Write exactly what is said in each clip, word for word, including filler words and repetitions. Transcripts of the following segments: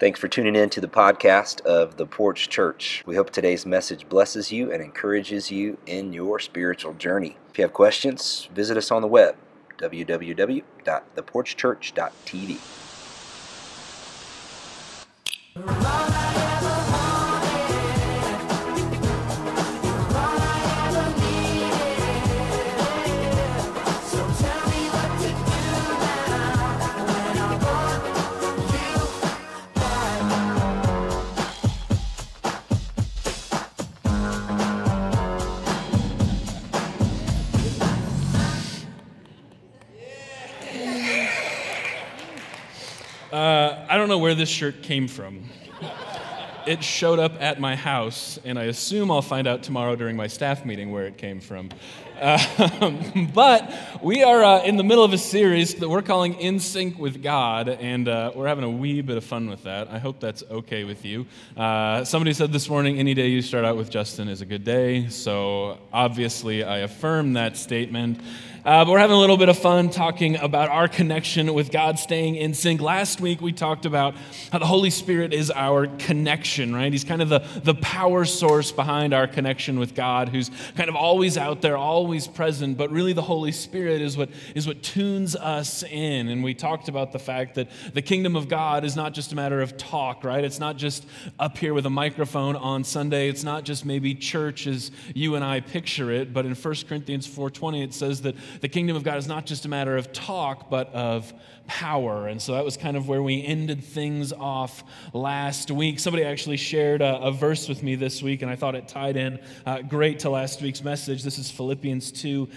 Thanks for tuning in to the podcast of The Porch Church. We hope today's message blesses you and encourages you in your spiritual journey. If you have questions, visit us on the web, w w w dot the porch church dot t v. Where this shirt came from. It showed up at my house, and I assume I'll find out tomorrow during my staff meeting where it came from. Uh, but we are uh, in the middle of a series that we're calling In Sync with God, and uh, we're having a wee bit of fun with that. I hope that's okay with you. Uh, somebody said this morning, any day you start out with Justin is a good day, so obviously I affirm that statement. Uh, but we're having a little bit of fun talking about our connection with God, staying in sync. Last week we talked about how the Holy Spirit is our connection, right? He's kind of the, the power source behind our connection with God, who's kind of always out there, always present, but really the Holy Spirit is what is what tunes us in. And we talked about the fact that the kingdom of God is not just a matter of talk, right? It's not just up here with a microphone on Sunday. It's not just maybe church as you and I picture it, but in First Corinthians four twenty it says that the kingdom of God is not just a matter of talk, but of power. And so that was kind of where we ended things off last week. Somebody actually shared a, a verse with me this week, and I thought it tied in uh, great to last week's message. This is Philippians two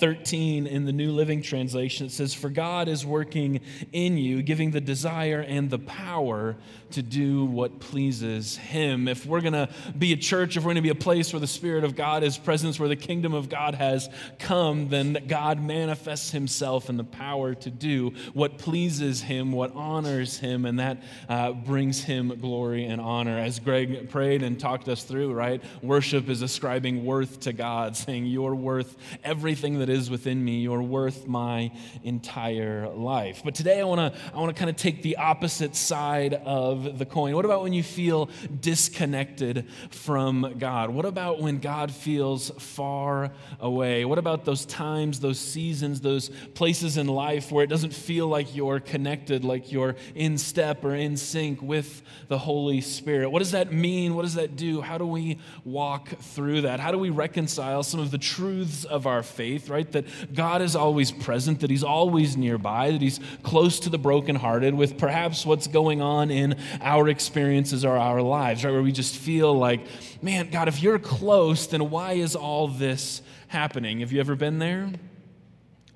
thirteen in the New Living Translation. It says, "For God is working in you, giving the desire and the power to do what pleases Him." If we're going to be a church, if we're going to be a place where the Spirit of God is present, where the kingdom of God has come, then God God manifests himself in the power to do what pleases him, what honors him, and that uh, brings him glory and honor. As Greg prayed and talked us through, right? Worship is ascribing worth to God, saying, "You're worth everything that is within me. You're worth my entire life." But today I want to I want to kind of take the opposite side of the coin. What about when you feel disconnected from God? What about when God feels far away? What about those times, those seasons, those places in life where it doesn't feel like you're connected, like you're in step or in sync with the Holy Spirit? What does that mean? What does that do? How do we walk through that? How do we reconcile some of the truths of our faith, right? That God is always present, that He's always nearby, that He's close to the brokenhearted, with perhaps what's going on in our experiences or our lives, right? Where we just feel like, man, God, if you're close, then why is all this happening? Have you ever been there?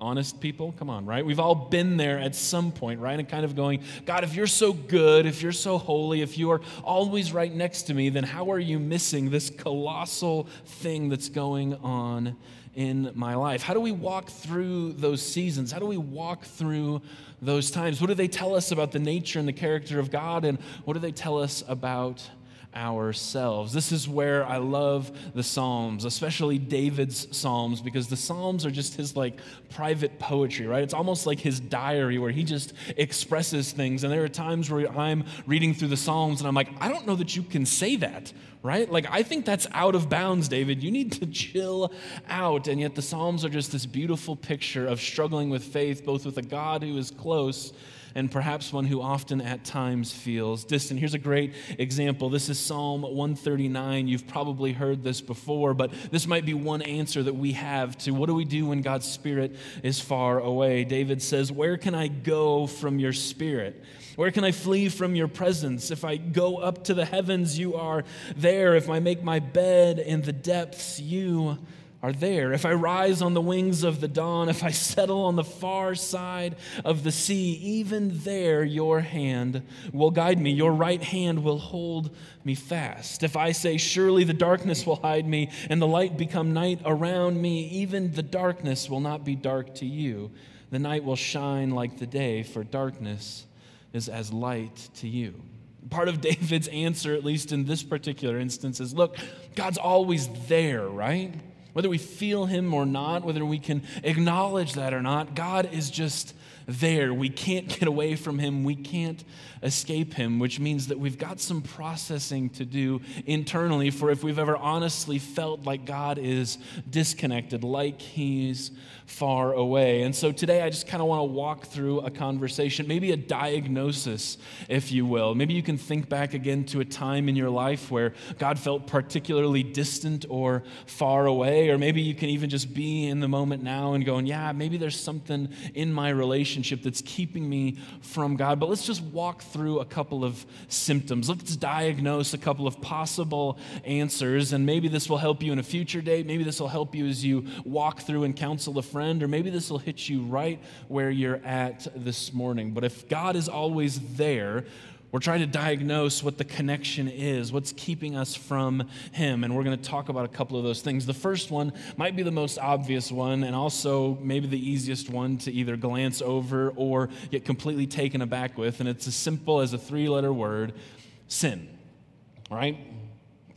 Honest people, come on, right? We've all been there at some point, right? And kind of going, God, if you're so good, if you're so holy, if you are always right next to me, then how are you missing this colossal thing that's going on in my life? How do we walk through those seasons? How do we walk through those times? What do they tell us about the nature and the character of God? And what do they tell us about ourselves? This is where I love the Psalms, especially David's Psalms, because the Psalms are just his like private poetry, right? It's almost like his diary where he just expresses things. And there are times where I'm reading through the Psalms and I'm like, I don't know that you can say that, right? Like, I think that's out of bounds, David. You need to chill out. And yet the Psalms are just this beautiful picture of struggling with faith, both with a God who is close and perhaps one who often at times feels distant. Here's a great example. This is Psalm one thirty-nine. You've probably heard this before, but this might be one answer that we have to what do we do when God's Spirit is far away. David says, "Where can I go from your Spirit? Where can I flee from your presence? If I go up to the heavens, you are there. If I make my bed in the depths, you are there. If I rise on the wings of the dawn, if I settle on the far side of the sea, even there your hand will guide me. Your right hand will hold me fast. If I say, surely the darkness will hide me, and the light become night around me, even the darkness will not be dark to you. The night will shine like the day, for darkness is as light to you." Part of David's answer, at least in this particular instance, is, look, God's always there, right? Whether we feel him or not, whether we can acknowledge that or not, God is just there. We can't get away from him. We can't escape him, which means that we've got some processing to do internally for if we've ever honestly felt like God is disconnected, like he's far away. And so today I just kind of want to walk through a conversation, maybe a diagnosis, if you will. Maybe you can think back again to a time in your life where God felt particularly distant or far away, or maybe you can even just be in the moment now and going, yeah, maybe there's something in my relationship that's keeping me from God. But let's just walk through a couple of symptoms. Let's diagnose a couple of possible answers, and maybe this will help you in a future date. Maybe this will help you as you walk through and counsel a friend, or maybe this will hit you right where you're at this morning. But if God is always there, we're trying to diagnose what the connection is, what's keeping us from him, and we're going to talk about a couple of those things. The first one might be the most obvious one, and also maybe the easiest one to either glance over or get completely taken aback with, and it's as simple as a three-letter word, sin, right?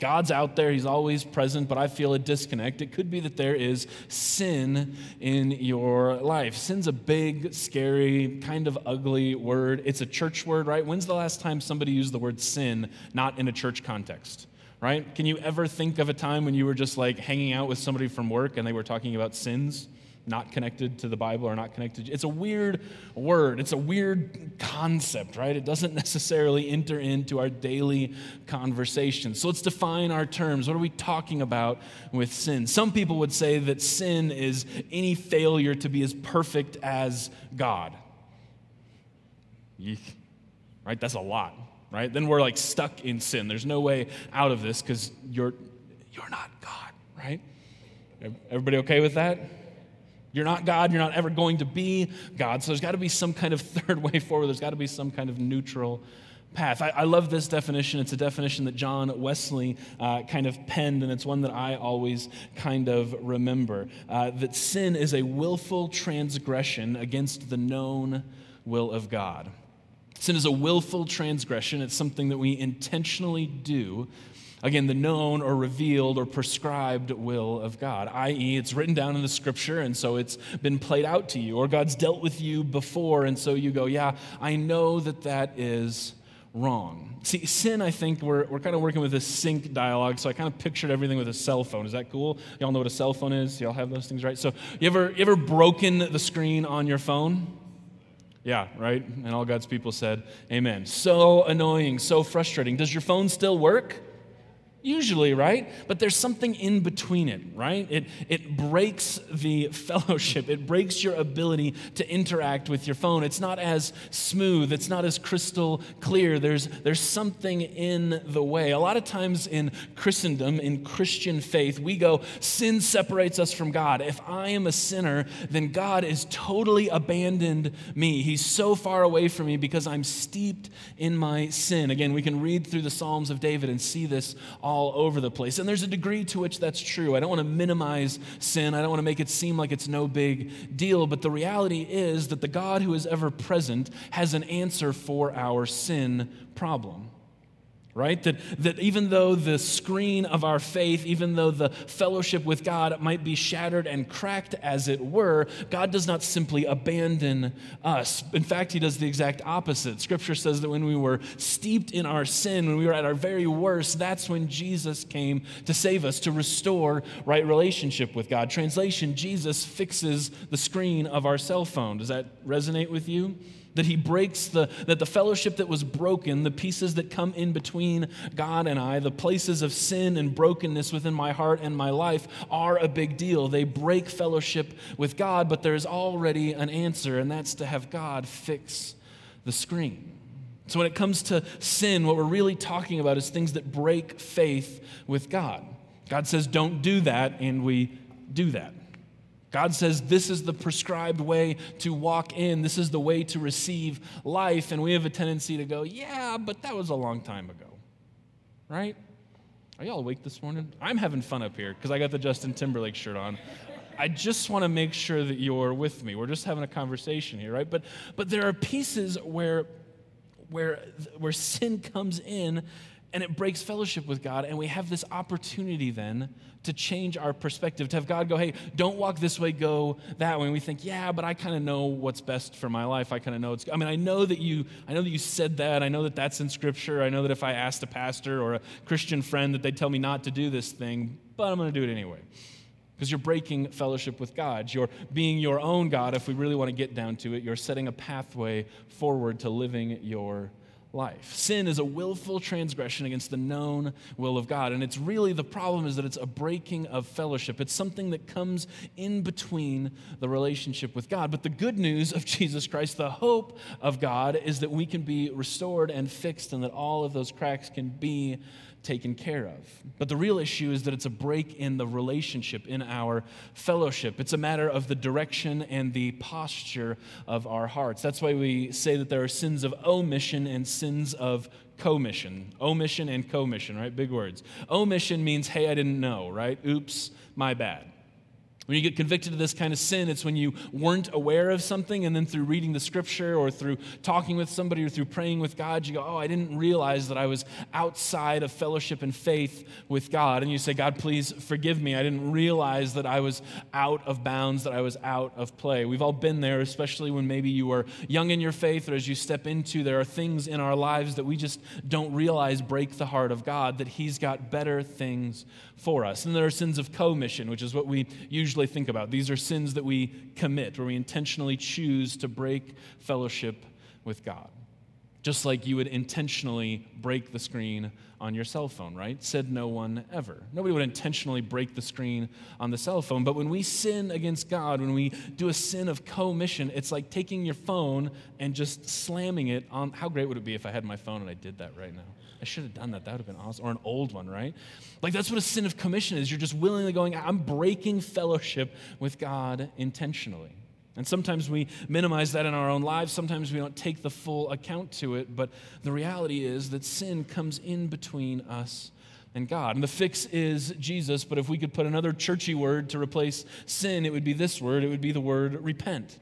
God's out there, he's always present, but I feel a disconnect. It could be that there is sin in your life. Sin's a big, scary, kind of ugly word. It's a church word, right? When's the last time somebody used the word sin not in a church context, right? Can you ever think of a time when you were just like hanging out with somebody from work and they were talking about sins? Not connected to the Bible or not connected. It's a weird word. It's a weird concept, right? It doesn't necessarily enter into our daily conversation. So let's define our terms. What are we talking about with sin? Some people would say that sin is any failure to be as perfect as God. Yeek. Right? That's a lot, right? Then we're like stuck in sin. There's no way out of this because you're you're not God, right? Everybody okay with that? You're not God. You're not ever going to be God. So there's got to be some kind of third way forward. There's got to be some kind of neutral path. I, I love this definition. It's a definition that John Wesley uh, kind of penned, and it's one that I always kind of remember, uh, that sin is a willful transgression against the known will of God. Sin is a willful transgression. It's something that we intentionally do again, the known or revealed or prescribed will of God, that is it's written down in the scripture, and so it's been played out to you, or God's dealt with you before, and so you go, yeah, I know that that is wrong. See, sin, I think, we're we're kind of working with this sync dialogue, so I kind of pictured everything with a cell phone. Is that cool? Y'all know what a cell phone is? Y'all have those things, right? So you ever, you ever broken the screen on your phone? Yeah, right? And all God's people said, amen. So annoying, so frustrating. Does your phone still work? Usually, right? But there's something in between it, right? It it breaks the fellowship. It breaks your ability to interact with your phone. It's not as smooth. It's not as crystal clear. There's there's something in the way. A lot of times in Christendom, in Christian faith, we go, sin separates us from God. If I am a sinner, then God is totally abandoned me. He's so far away from me because I'm steeped in my sin. Again, we can read through the Psalms of David and see this all all over the place. And there's a degree to which that's true. I don't want to minimize sin. I don't want to make it seem like it's no big deal. But the reality is that the God who is ever present has an answer for our sin problem. Right? That that even though the screen of our faith, even though the fellowship with God might be shattered and cracked as it were, God does not simply abandon us. In fact, he does the exact opposite. Scripture says that when we were steeped in our sin, when we were at our very worst, that's when Jesus came to save us, to restore right relationship with God. Translation, Jesus fixes the screen of our cell phone. Does that resonate with you? That he breaks the, that the fellowship that was broken, the pieces that come in between God and I, the places of sin and brokenness within my heart and my life are a big deal. They break fellowship with God, but there's already an answer, and that's to have God fix the screen. So when it comes to sin, what we're really talking about is things that break faith with God. God says, don't do that, and we do that. God says this is the prescribed way to walk in. This is the way to receive life. And we have a tendency to go, yeah, but that was a long time ago. Right? Are y'all awake this morning? I'm having fun up here because I got the Justin Timberlake shirt on. I just want to make sure that you're with me. We're just having a conversation here, right? But but there are pieces where where where sin comes in and it breaks fellowship with God, and we have this opportunity then to change our perspective, to have God go, hey, don't walk this way, go that way. And we think, yeah, but I kind of know what's best for my life. I kind of know it's, I mean, I know that you, I know that you said that. I know that that's in Scripture. I know that if I asked a pastor or a Christian friend that they'd tell me not to do this thing, but I'm going to do it anyway. Because you're breaking fellowship with God. You're being your own God, if we really want to get down to it. You're setting a pathway forward to living your life. Sin is a willful transgression against the known will of God. And it's really, the problem is that it's a breaking of fellowship. It's something that comes in between the relationship with God. But the good news of Jesus Christ, the hope of God, is that we can be restored and fixed and that all of those cracks can be taken care of. But the real issue is that it's a break in the relationship, in our fellowship. It's a matter of the direction and the posture of our hearts. That's why we say that there are sins of omission and sins of commission. Omission and commission, right? Big words. Omission means, hey, I didn't know, right? Oops, my bad. When you get convicted of this kind of sin, it's when you weren't aware of something, and then through reading the Scripture or through talking with somebody or through praying with God, you go, oh, I didn't realize that I was outside of fellowship and faith with God. And you say, God, please forgive me. I didn't realize that I was out of bounds, that I was out of play. We've all been there, especially when maybe you were young in your faith or as you step into, there are things in our lives that we just don't realize break the heart of God, that He's got better things for us. And there are sins of commission, which is what we usually think about. These are sins that we commit, where we intentionally choose to break fellowship with God. Just like you would intentionally break the screen on your cell phone, right? Said no one ever. Nobody would intentionally break the screen on the cell phone, but when we sin against God, when we do a sin of commission, it's like taking your phone and just slamming it on. How great would it be if I had my phone and I did that right now? I should have done that. That would have been awesome. Or an old one, right? Like, that's what a sin of commission is. You're just willingly going, I'm breaking fellowship with God intentionally. And sometimes we minimize that in our own lives. Sometimes we don't take the full account to it. But the reality is that sin comes in between us and God. And the fix is Jesus. But if we could put another churchy word to replace sin, it would be this word. It would be the word repent.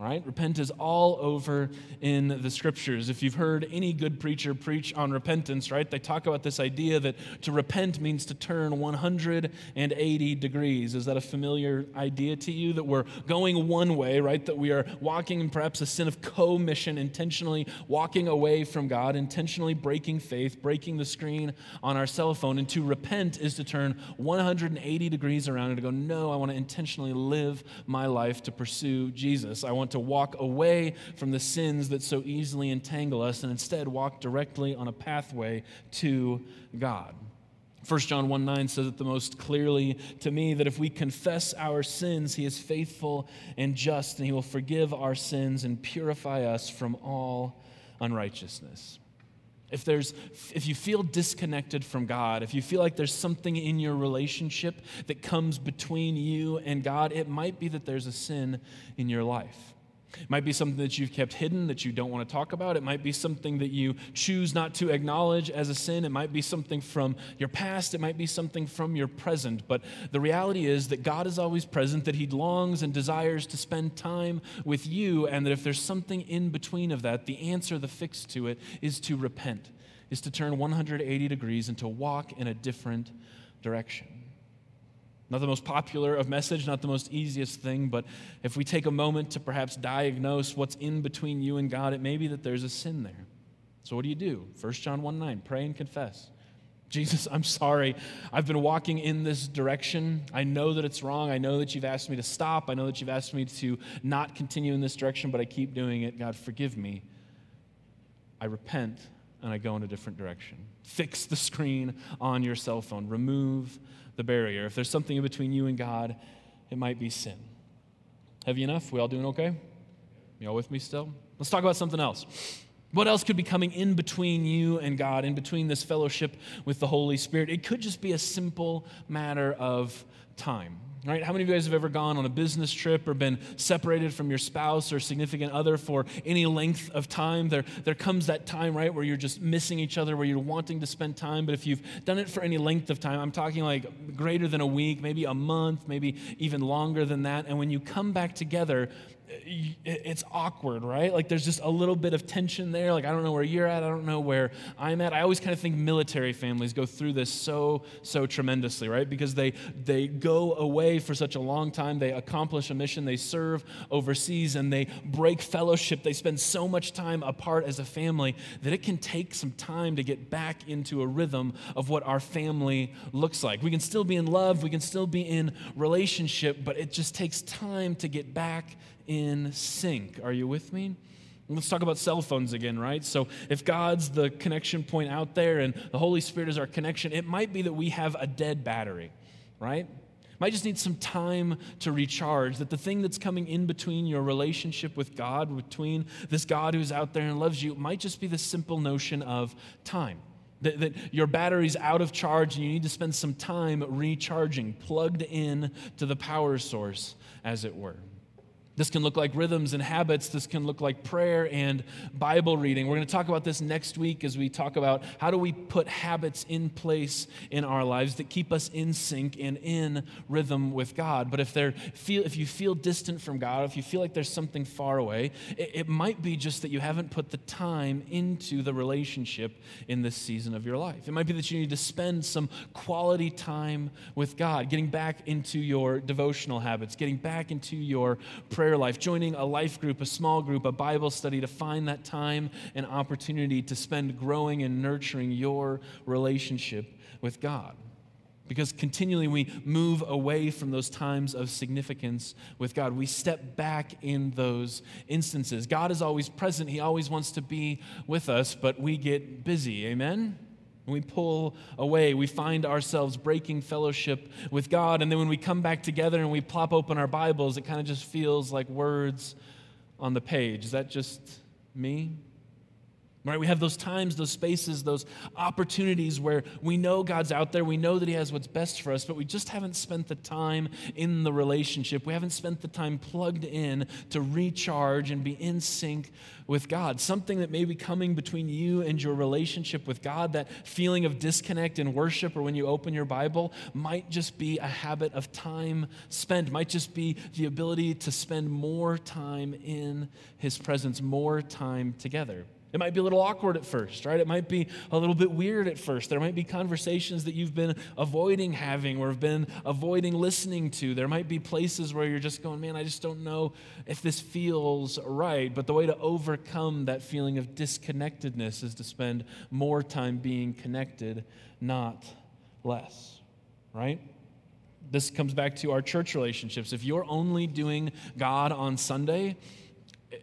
Right? Repent is all over in the Scriptures. If you've heard any good preacher preach on repentance, right, they talk about this idea that to repent means to turn one hundred eighty degrees. Is that a familiar idea to you? That we're going one way, right? That we are walking, perhaps a sin of commission, intentionally walking away from God, intentionally breaking faith, breaking the screen on our cell phone. And to repent is to turn one hundred eighty degrees around and to go, no, I want to intentionally live my life to pursue Jesus. I want to walk away from the sins that so easily entangle us and instead walk directly on a pathway to God. First John one nine says it the most clearly to me, that if we confess our sins, He is faithful and just, and He will forgive our sins and purify us from all unrighteousness. If there's, if you feel disconnected from God, if you feel like there's something in your relationship that comes between you and God, it might be that there's a sin in your life. It might be something that you've kept hidden that you don't want to talk about. It might be something that you choose not to acknowledge as a sin. It might be something from your past. It might be something from your present. But the reality is that God is always present, that He longs and desires to spend time with you, and that if there's something in between of that, the answer, the fix to it, is to repent, is to turn one hundred eighty degrees and to walk in a different direction. Not the most popular of message, not the most easiest thing, but if we take a moment to perhaps diagnose what's in between you and God, it may be that there's a sin there. So what do you do? First John one nine, pray and confess. Jesus, I'm sorry. I've been walking in this direction. I know that it's wrong. I know that you've asked me to stop. I know that you've asked me to not continue in this direction, but I keep doing it. God, forgive me. I repent and I go in a different direction. Fix the screen on your cell phone. Remove the barrier. If there's something in between you and God, it might be sin. Heavy enough? We all doing okay? You all with me still? Let's talk about something else. What else could be coming in between you and God, in between this fellowship with the Holy Spirit? It could just be a simple matter of time. Right? How many of you guys have ever gone on a business trip or been separated from your spouse or significant other for any length of time? There, there comes that time, right, where you're just missing each other, where you're wanting to spend time. But if you've done it for any length of time, I'm talking like greater than a week, maybe a month, maybe even longer than that. And when you come back together, it's awkward, right? Like there's just a little bit of tension there. Like I don't know where you're at. I don't know where I'm at. I always kind of think military families go through this so, so tremendously, right? Because they they go away for such a long time. They accomplish a mission. They serve overseas and they break fellowship. They spend so much time apart as a family that it can take some time to get back into a rhythm of what our family looks like. We can still be in love. We can still be in relationship, but it just takes time to get back in sync. Are you with me? Let's talk about cell phones again, right? So if God's the connection point out there and the Holy Spirit is our connection, it might be that we have a dead battery, right? Might just need some time to recharge, that the thing that's coming in between your relationship with God, between this God who's out there and loves you, might just be the simple notion of time. That, that your battery's out of charge and you need to spend some time recharging, plugged in to the power source, as it were. This can look like rhythms and habits. This can look like prayer and Bible reading. We're going to talk about this next week as we talk about how do we put habits in place in our lives that keep us in sync and in rhythm with God. But if they're feel if you feel distant from God, if you feel like there's something far away, it, it might be just that you haven't put the time into the relationship in this season of your life. It might be that you need to spend some quality time with God, getting back into your devotional habits, getting back into your prayer life, joining a life group, a small group, a Bible study to find that time and opportunity to spend growing and nurturing your relationship with God. Because continually we move away from those times of significance with God. We step back in those instances. God is always present. He always wants to be with us, but we get busy. Amen? We pull away. We find ourselves breaking fellowship with God. And then when we come back together and we plop open our Bibles, it kind of just feels like words on the page. Is that just me? Right? We have those times, those spaces, those opportunities where we know God's out there. We know that He has what's best for us, but we just haven't spent the time in the relationship. We haven't spent the time plugged in to recharge and be in sync with God. Something that may be coming between you and your relationship with God, that feeling of disconnect in worship or when you open your Bible, might just be a habit of time spent, might just be the ability to spend more time in His presence, more time together. It might be a little awkward at first, right? It might be a little bit weird at first. There might be conversations that you've been avoiding having or have been avoiding listening to. There might be places where you're just going, man, I just don't know if this feels right. But the way to overcome that feeling of disconnectedness is to spend more time being connected, not less, right? This comes back to our church relationships. If you're only doing God on Sunday,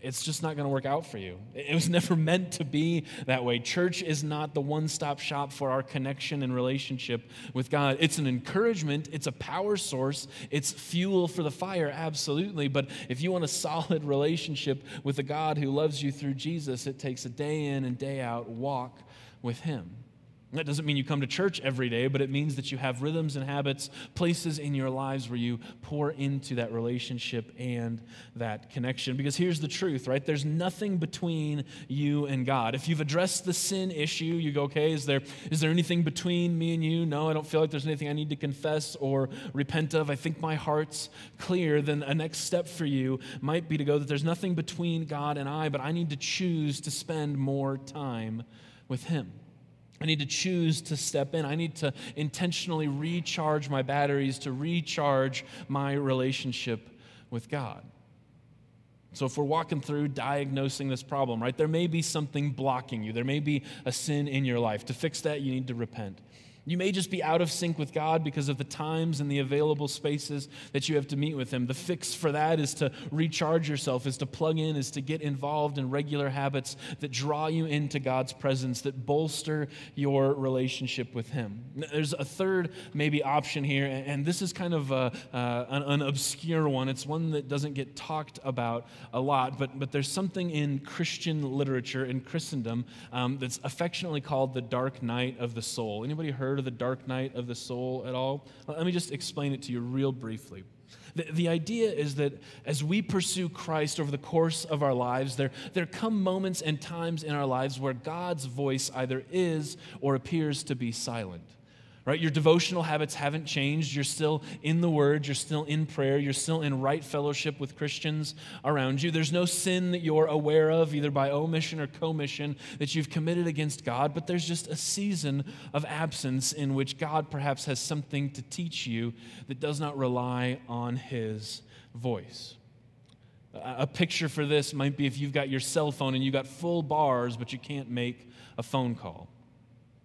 it's just not going to work out for you. It was never meant to be that way. Church is not the one-stop shop for our connection and relationship with God. It's an encouragement. It's a power source. It's fuel for the fire, absolutely. But if you want a solid relationship with a God who loves you through Jesus, it takes a day in and day out walk with Him. That doesn't mean you come to church every day, but it means that you have rhythms and habits, places in your lives where you pour into that relationship and that connection. Because here's the truth, right? There's nothing between you and God. If you've addressed the sin issue, you go, okay, is there is there anything between me and you? No, I don't feel like there's anything I need to confess or repent of. I think my heart's clear. Then a next step for you might be to go that there's nothing between God and I, but I need to choose to spend more time with Him. I need to choose to step in. I need to intentionally recharge my batteries, to recharge my relationship with God. So if we're walking through diagnosing this problem, right, there may be something blocking you. There may be a sin in your life. To fix that, you need to repent. You may just be out of sync with God because of the times and the available spaces that you have to meet with Him. The fix for that is to recharge yourself, is to plug in, is to get involved in regular habits that draw you into God's presence, that bolster your relationship with Him. There's a third maybe option here, and this is kind of a, uh, an, an obscure one. It's one that doesn't get talked about a lot, but, but there's something in Christian literature, in Christendom, um, that's affectionately called the Dark Night of the Soul. Anybody heard of the Dark Night of the Soul at all? Let me just explain it to you real briefly. The, the idea is that as we pursue Christ over the course of our lives, there, there come moments and times in our lives where God's voice either is or appears to be silent. right? Your devotional habits haven't changed. You're still in the Word. You're still in prayer. You're still in right fellowship with Christians around you. There's no sin that you're aware of, either by omission or commission, that you've committed against God, but there's just a season of absence in which God perhaps has something to teach you that does not rely on His voice. A picture for this might be if you've got your cell phone and you've got full bars, but you can't make a phone call.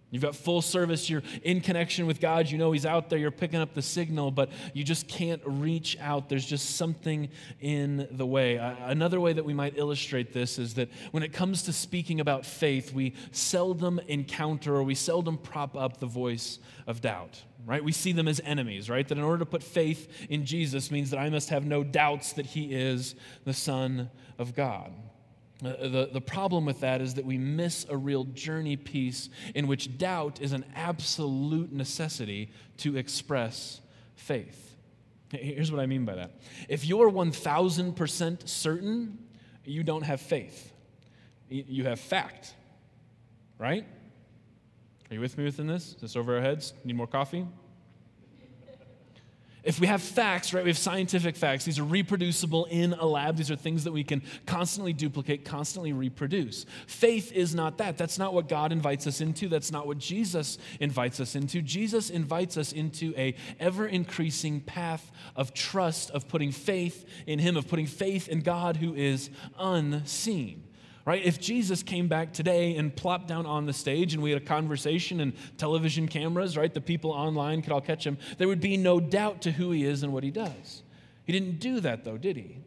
You've got full service, you're in connection with God, you know He's out there, you're picking up the signal, but you just can't reach out. There's just something in the way. Another way that we might illustrate this is that when it comes to speaking about faith, we seldom encounter or we seldom prop up the voice of doubt, right? We see them as enemies, right? That in order to put faith in Jesus means that I must have no doubts that He is the Son of God. The, the problem with that is that we miss a real journey piece in which doubt is an absolute necessity to express faith. Here's what I mean by that. If you're one thousand percent certain, you don't have faith. You have fact, right? Are you with me within this? Is this over our heads? Need more coffee? If we have facts, right, we have scientific facts. These are reproducible in a lab. These are things that we can constantly duplicate, constantly reproduce. Faith is not that. That's not what God invites us into. That's not what Jesus invites us into. Jesus invites us into an ever-increasing path of trust, of putting faith in Him, of putting faith in God who is unseen. Right? If Jesus came back today and plopped down on the stage and we had a conversation and television cameras, right, the people online could all catch Him, there would be no doubt to who He is and what He does. He didn't do that though, did He?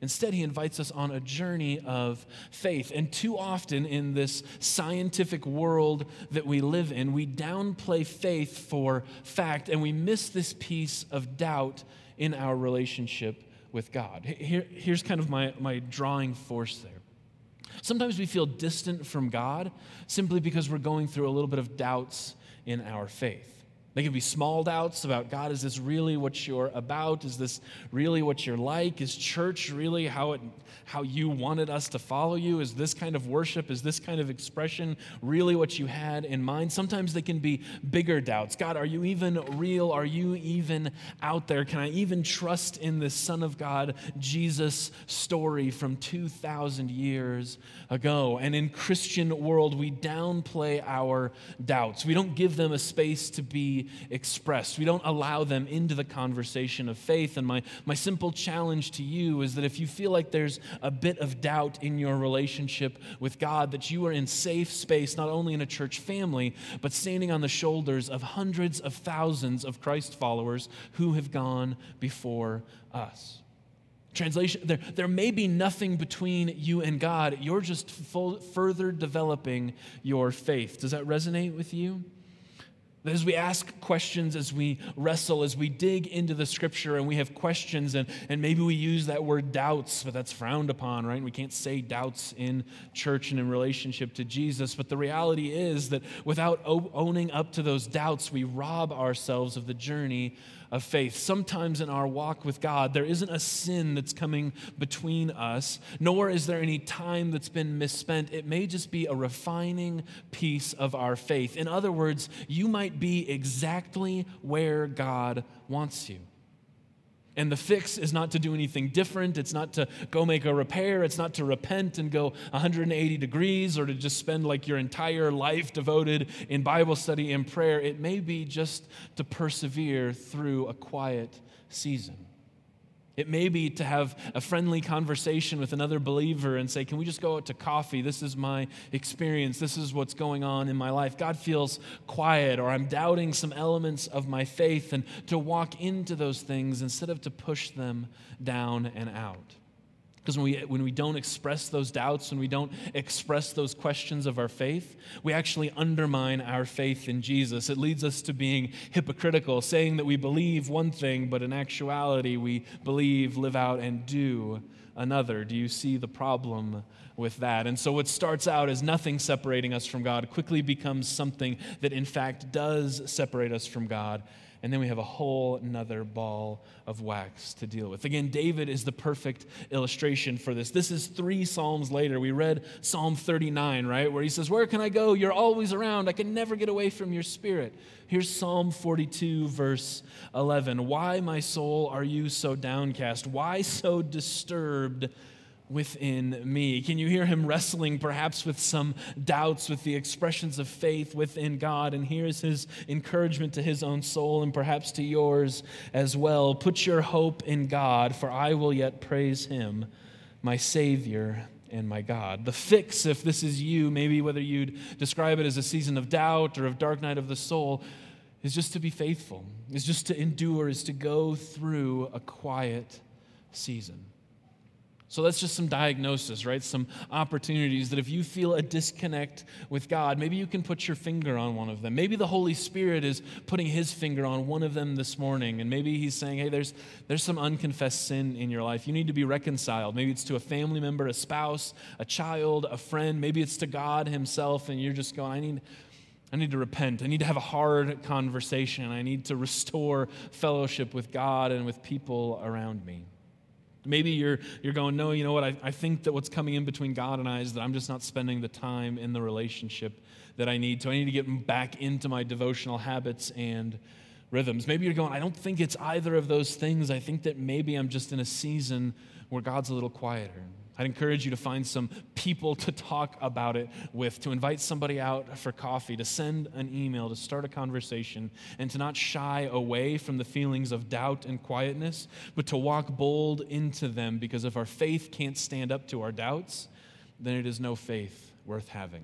Instead, He invites us on a journey of faith. And too often in this scientific world that we live in, we downplay faith for fact and we miss this piece of doubt in our relationship with God. Here, here's kind of my, my drawing force there. Sometimes we feel distant from God simply because we're going through a little bit of doubts in our faith. They can be small doubts about, God, is this really what you're about? Is this really what you're like? Is church really how it, how you wanted us to follow you? Is this kind of worship, is this kind of expression really what you had in mind? Sometimes they can be bigger doubts. God, are you even real? Are you even out there? Can I even trust in this Son of God, Jesus story from two thousand years ago? And in Christian world, we downplay our doubts. We don't give them a space to be expressed. We don't allow them into the conversation of faith. And my, my simple challenge to you is that if you feel like there's a bit of doubt in your relationship with God, that you are in safe space, not only in a church family, but standing on the shoulders of hundreds of thousands of Christ followers who have gone before us. Translation, there, there may be nothing between you and God. You're just full, further developing your faith. Does that resonate with you? As we ask questions, as we wrestle, as we dig into the Scripture and we have questions, and, and maybe we use that word doubts, but that's frowned upon, right? And we can't say doubts in church and in relationship to Jesus. But the reality is that without owning up to those doubts, we rob ourselves of the journey of faith. Sometimes in our walk with God, there isn't a sin that's coming between us, nor is there any time that's been misspent. It may just be a refining piece of our faith. In other words, you might be exactly where God wants you. And the fix is not to do anything different. It's not to go make a repair. It's not to repent and go one hundred eighty degrees or to just spend like your entire life devoted in Bible study and prayer. It may be just to persevere through a quiet season. It may be to have a friendly conversation with another believer and say, can we just go out to coffee? This is my experience. This is what's going on in my life. God feels quiet, or I'm doubting some elements of my faith, and to walk into those things instead of to push them down and out. Because when we, when we don't express those doubts, when we don't express those questions of our faith, we actually undermine our faith in Jesus. It leads us to being hypocritical, saying that we believe one thing, but in actuality we believe, live out, and do another. Do you see the problem with that? And so what starts out as nothing separating us from God quickly becomes something that in fact does separate us from God And then we have a whole nother ball of wax to deal with. Again, David is the perfect illustration for this. This is three Psalms later. We read Psalm thirty-nine, right, where he says, where can I go? You're always around. I can never get away from your spirit. Here's Psalm forty-two, verse eleven. Why, my soul, are you so downcast? Why so disturbed within me? Can you hear him wrestling perhaps with some doubts, with the expressions of faith within God? And here's his encouragement to his own soul and perhaps to yours as well. Put your hope in God, for I will yet praise him, my Savior and my God. The fix, if this is you, maybe whether you'd describe it as a season of doubt or of dark night of the soul, is just to be faithful, is just to endure, is to go through a quiet season. So that's just some diagnosis, right? Some opportunities that if you feel a disconnect with God, maybe you can put your finger on one of them. Maybe the Holy Spirit is putting his finger on one of them this morning, and maybe he's saying, hey, there's there's some unconfessed sin in your life. You need to be reconciled. Maybe it's to a family member, a spouse, a child, a friend. Maybe it's to God himself, and you're just going, I need... I need to repent. I need to have a hard conversation. I need to restore fellowship with God and with people around me. Maybe you're you're going, no, you know what, I, I think that what's coming in between God and I is that I'm just not spending the time in the relationship that I need to. I need to get back into my devotional habits and rhythms. Maybe you're going, I don't think it's either of those things. I think that maybe I'm just in a season where God's a little quieter. I'd encourage you to find some people to talk about it with, to invite somebody out for coffee, to send an email, to start a conversation, and to not shy away from the feelings of doubt and quietness, but to walk bold into them, because if our faith can't stand up to our doubts, then it is no faith worth having.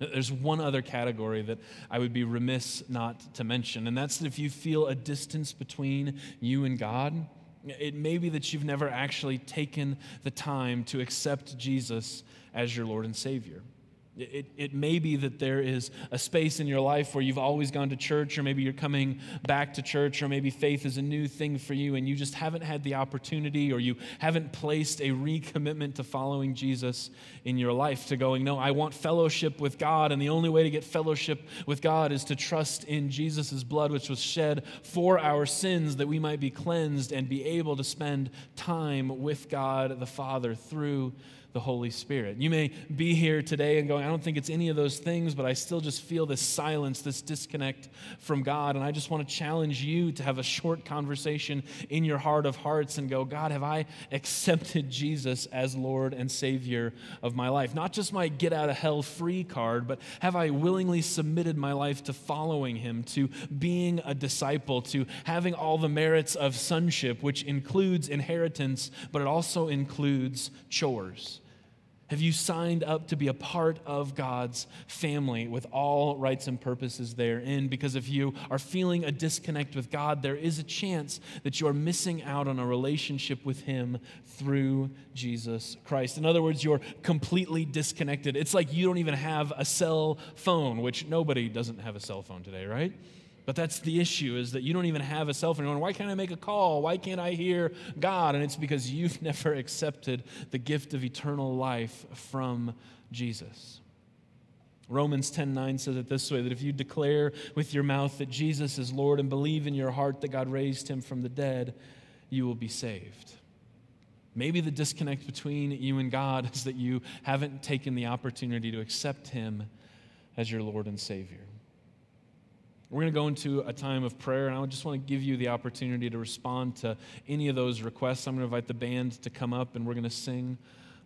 There's one other category that I would be remiss not to mention, and that's that if you feel a distance between you and God, it may be that you've never actually taken the time to accept Jesus as your Lord and Savior. It, it may be that there is a space in your life where you've always gone to church, or maybe you're coming back to church, or maybe faith is a new thing for you and you just haven't had the opportunity, or you haven't placed a recommitment to following Jesus in your life, to going, no, I want fellowship with God, and the only way to get fellowship with God is to trust in Jesus' blood, which was shed for our sins, that we might be cleansed and be able to spend time with God the Father through the Holy Spirit. You may be here today and going, I don't think it's any of those things, but I still just feel this silence, this disconnect from God, and I just want to challenge you to have a short conversation in your heart of hearts and go, God, have I accepted Jesus as Lord and Savior of my life? Not just my get out of hell free card, but have I willingly submitted my life to following him, to being a disciple, to having all the merits of sonship, which includes inheritance, but it also includes chores. Have you signed up to be a part of God's family with all rights and purposes therein? Because if you are feeling a disconnect with God, there is a chance that you are missing out on a relationship with him through Jesus Christ. In other words, you're completely disconnected. It's like you don't even have a cell phone, which nobody doesn't have a cell phone today, right? But that's the issue, is that you don't even have a cell phone. You're going, why can't I make a call? Why can't I hear God? And it's because you've never accepted the gift of eternal life from Jesus. Romans ten nine says it this way, that if you declare with your mouth that Jesus is Lord and believe in your heart that God raised him from the dead, you will be saved. Maybe the disconnect between you and God is that you haven't taken the opportunity to accept him as your Lord and Savior. We're going to go into a time of prayer, and I just want to give you the opportunity to respond to any of those requests. I'm going to invite the band to come up, and we're going to sing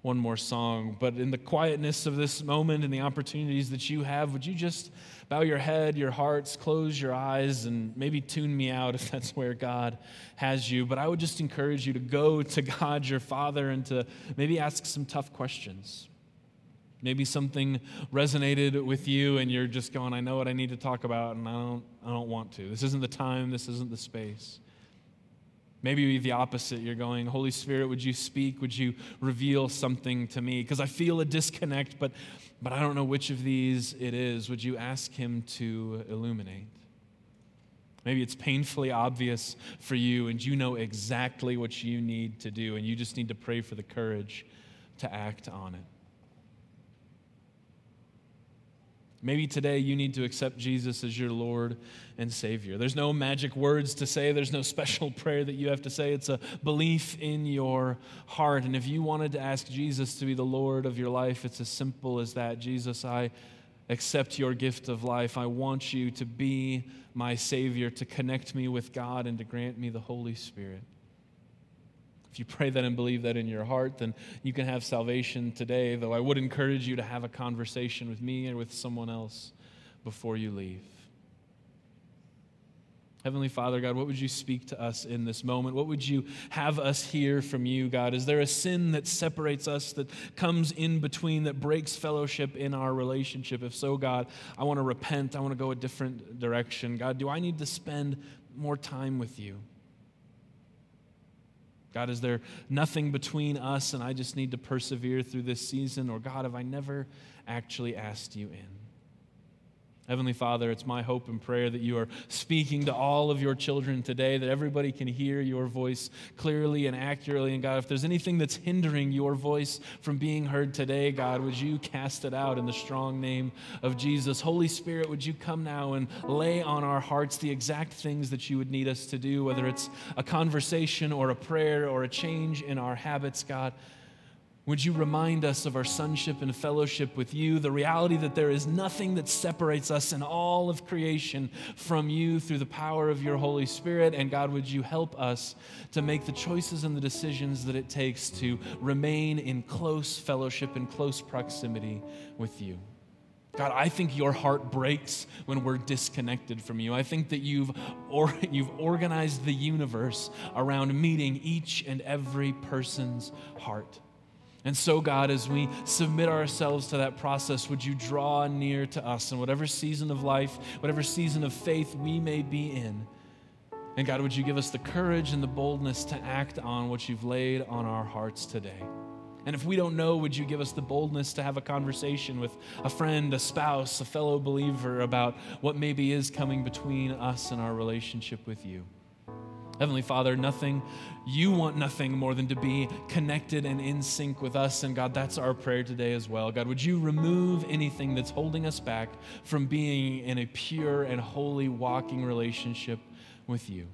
one more song. But in the quietness of this moment and the opportunities that you have, would you just bow your head, your hearts, close your eyes, and maybe tune me out if that's where God has you. But I would just encourage you to go to God, your Father, and to maybe ask some tough questions. Maybe something resonated with you and you're just going, I know what I need to talk about and I don't I don't want to. This isn't the time, this isn't the space. Maybe the opposite. You're going, Holy Spirit, would you speak? Would you reveal something to me? Because I feel a disconnect, but but I don't know which of these it is. Would you ask him to illuminate? Maybe it's painfully obvious for you and you know exactly what you need to do, and you just need to pray for the courage to act on it. Maybe today you need to accept Jesus as your Lord and Savior. There's no magic words to say. There's no special prayer that you have to say. It's a belief in your heart. And if you wanted to ask Jesus to be the Lord of your life, it's as simple as that. Jesus, I accept your gift of life. I want you to be my Savior, to connect me with God, and to grant me the Holy Spirit. If you pray that and believe that in your heart, then you can have salvation today, though I would encourage you to have a conversation with me or with someone else before you leave. Heavenly Father, God, what would you speak to us in this moment? What would you have us hear from you, God? Is there a sin that separates us, that comes in between, that breaks fellowship in our relationship? If so, God, I want to repent. I want to go a different direction. God, do I need to spend more time with you? God, is there nothing between us and I just need to persevere through this season? Or God, have I never actually asked you in? Heavenly Father, it's my hope and prayer that you are speaking to all of your children today, that everybody can hear your voice clearly and accurately. And God, if there's anything that's hindering your voice from being heard today, God, would you cast it out in the strong name of Jesus? Holy Spirit, would you come now and lay on our hearts the exact things that you would need us to do, whether it's a conversation or a prayer or a change in our habits, God. Would you remind us of our sonship and fellowship with you, the reality that there is nothing that separates us in all of creation from you through the power of your Holy Spirit. And God, would you help us to make the choices and the decisions that it takes to remain in close fellowship and close proximity with you. God, I think your heart breaks when we're disconnected from you. I think that you've or, you've organized the universe around meeting each and every person's heart. And so, God, as we submit ourselves to that process, would you draw near to us in whatever season of life, whatever season of faith we may be in? And, God, would you give us the courage and the boldness to act on what you've laid on our hearts today? And if we don't know, would you give us the boldness to have a conversation with a friend, a spouse, a fellow believer about what maybe is coming between us and our relationship with you? Heavenly Father, nothing, you want nothing more than to be connected and in sync with us. And God, that's our prayer today as well. God, would you remove anything that's holding us back from being in a pure and holy walking relationship with you?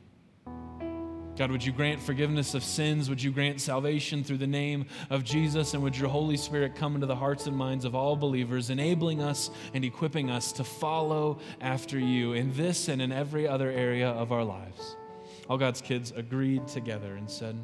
God, would you grant forgiveness of sins? Would you grant salvation through the name of Jesus? And would your Holy Spirit come into the hearts and minds of all believers, enabling us and equipping us to follow after you in this and in every other area of our lives? All God's kids agreed together and said...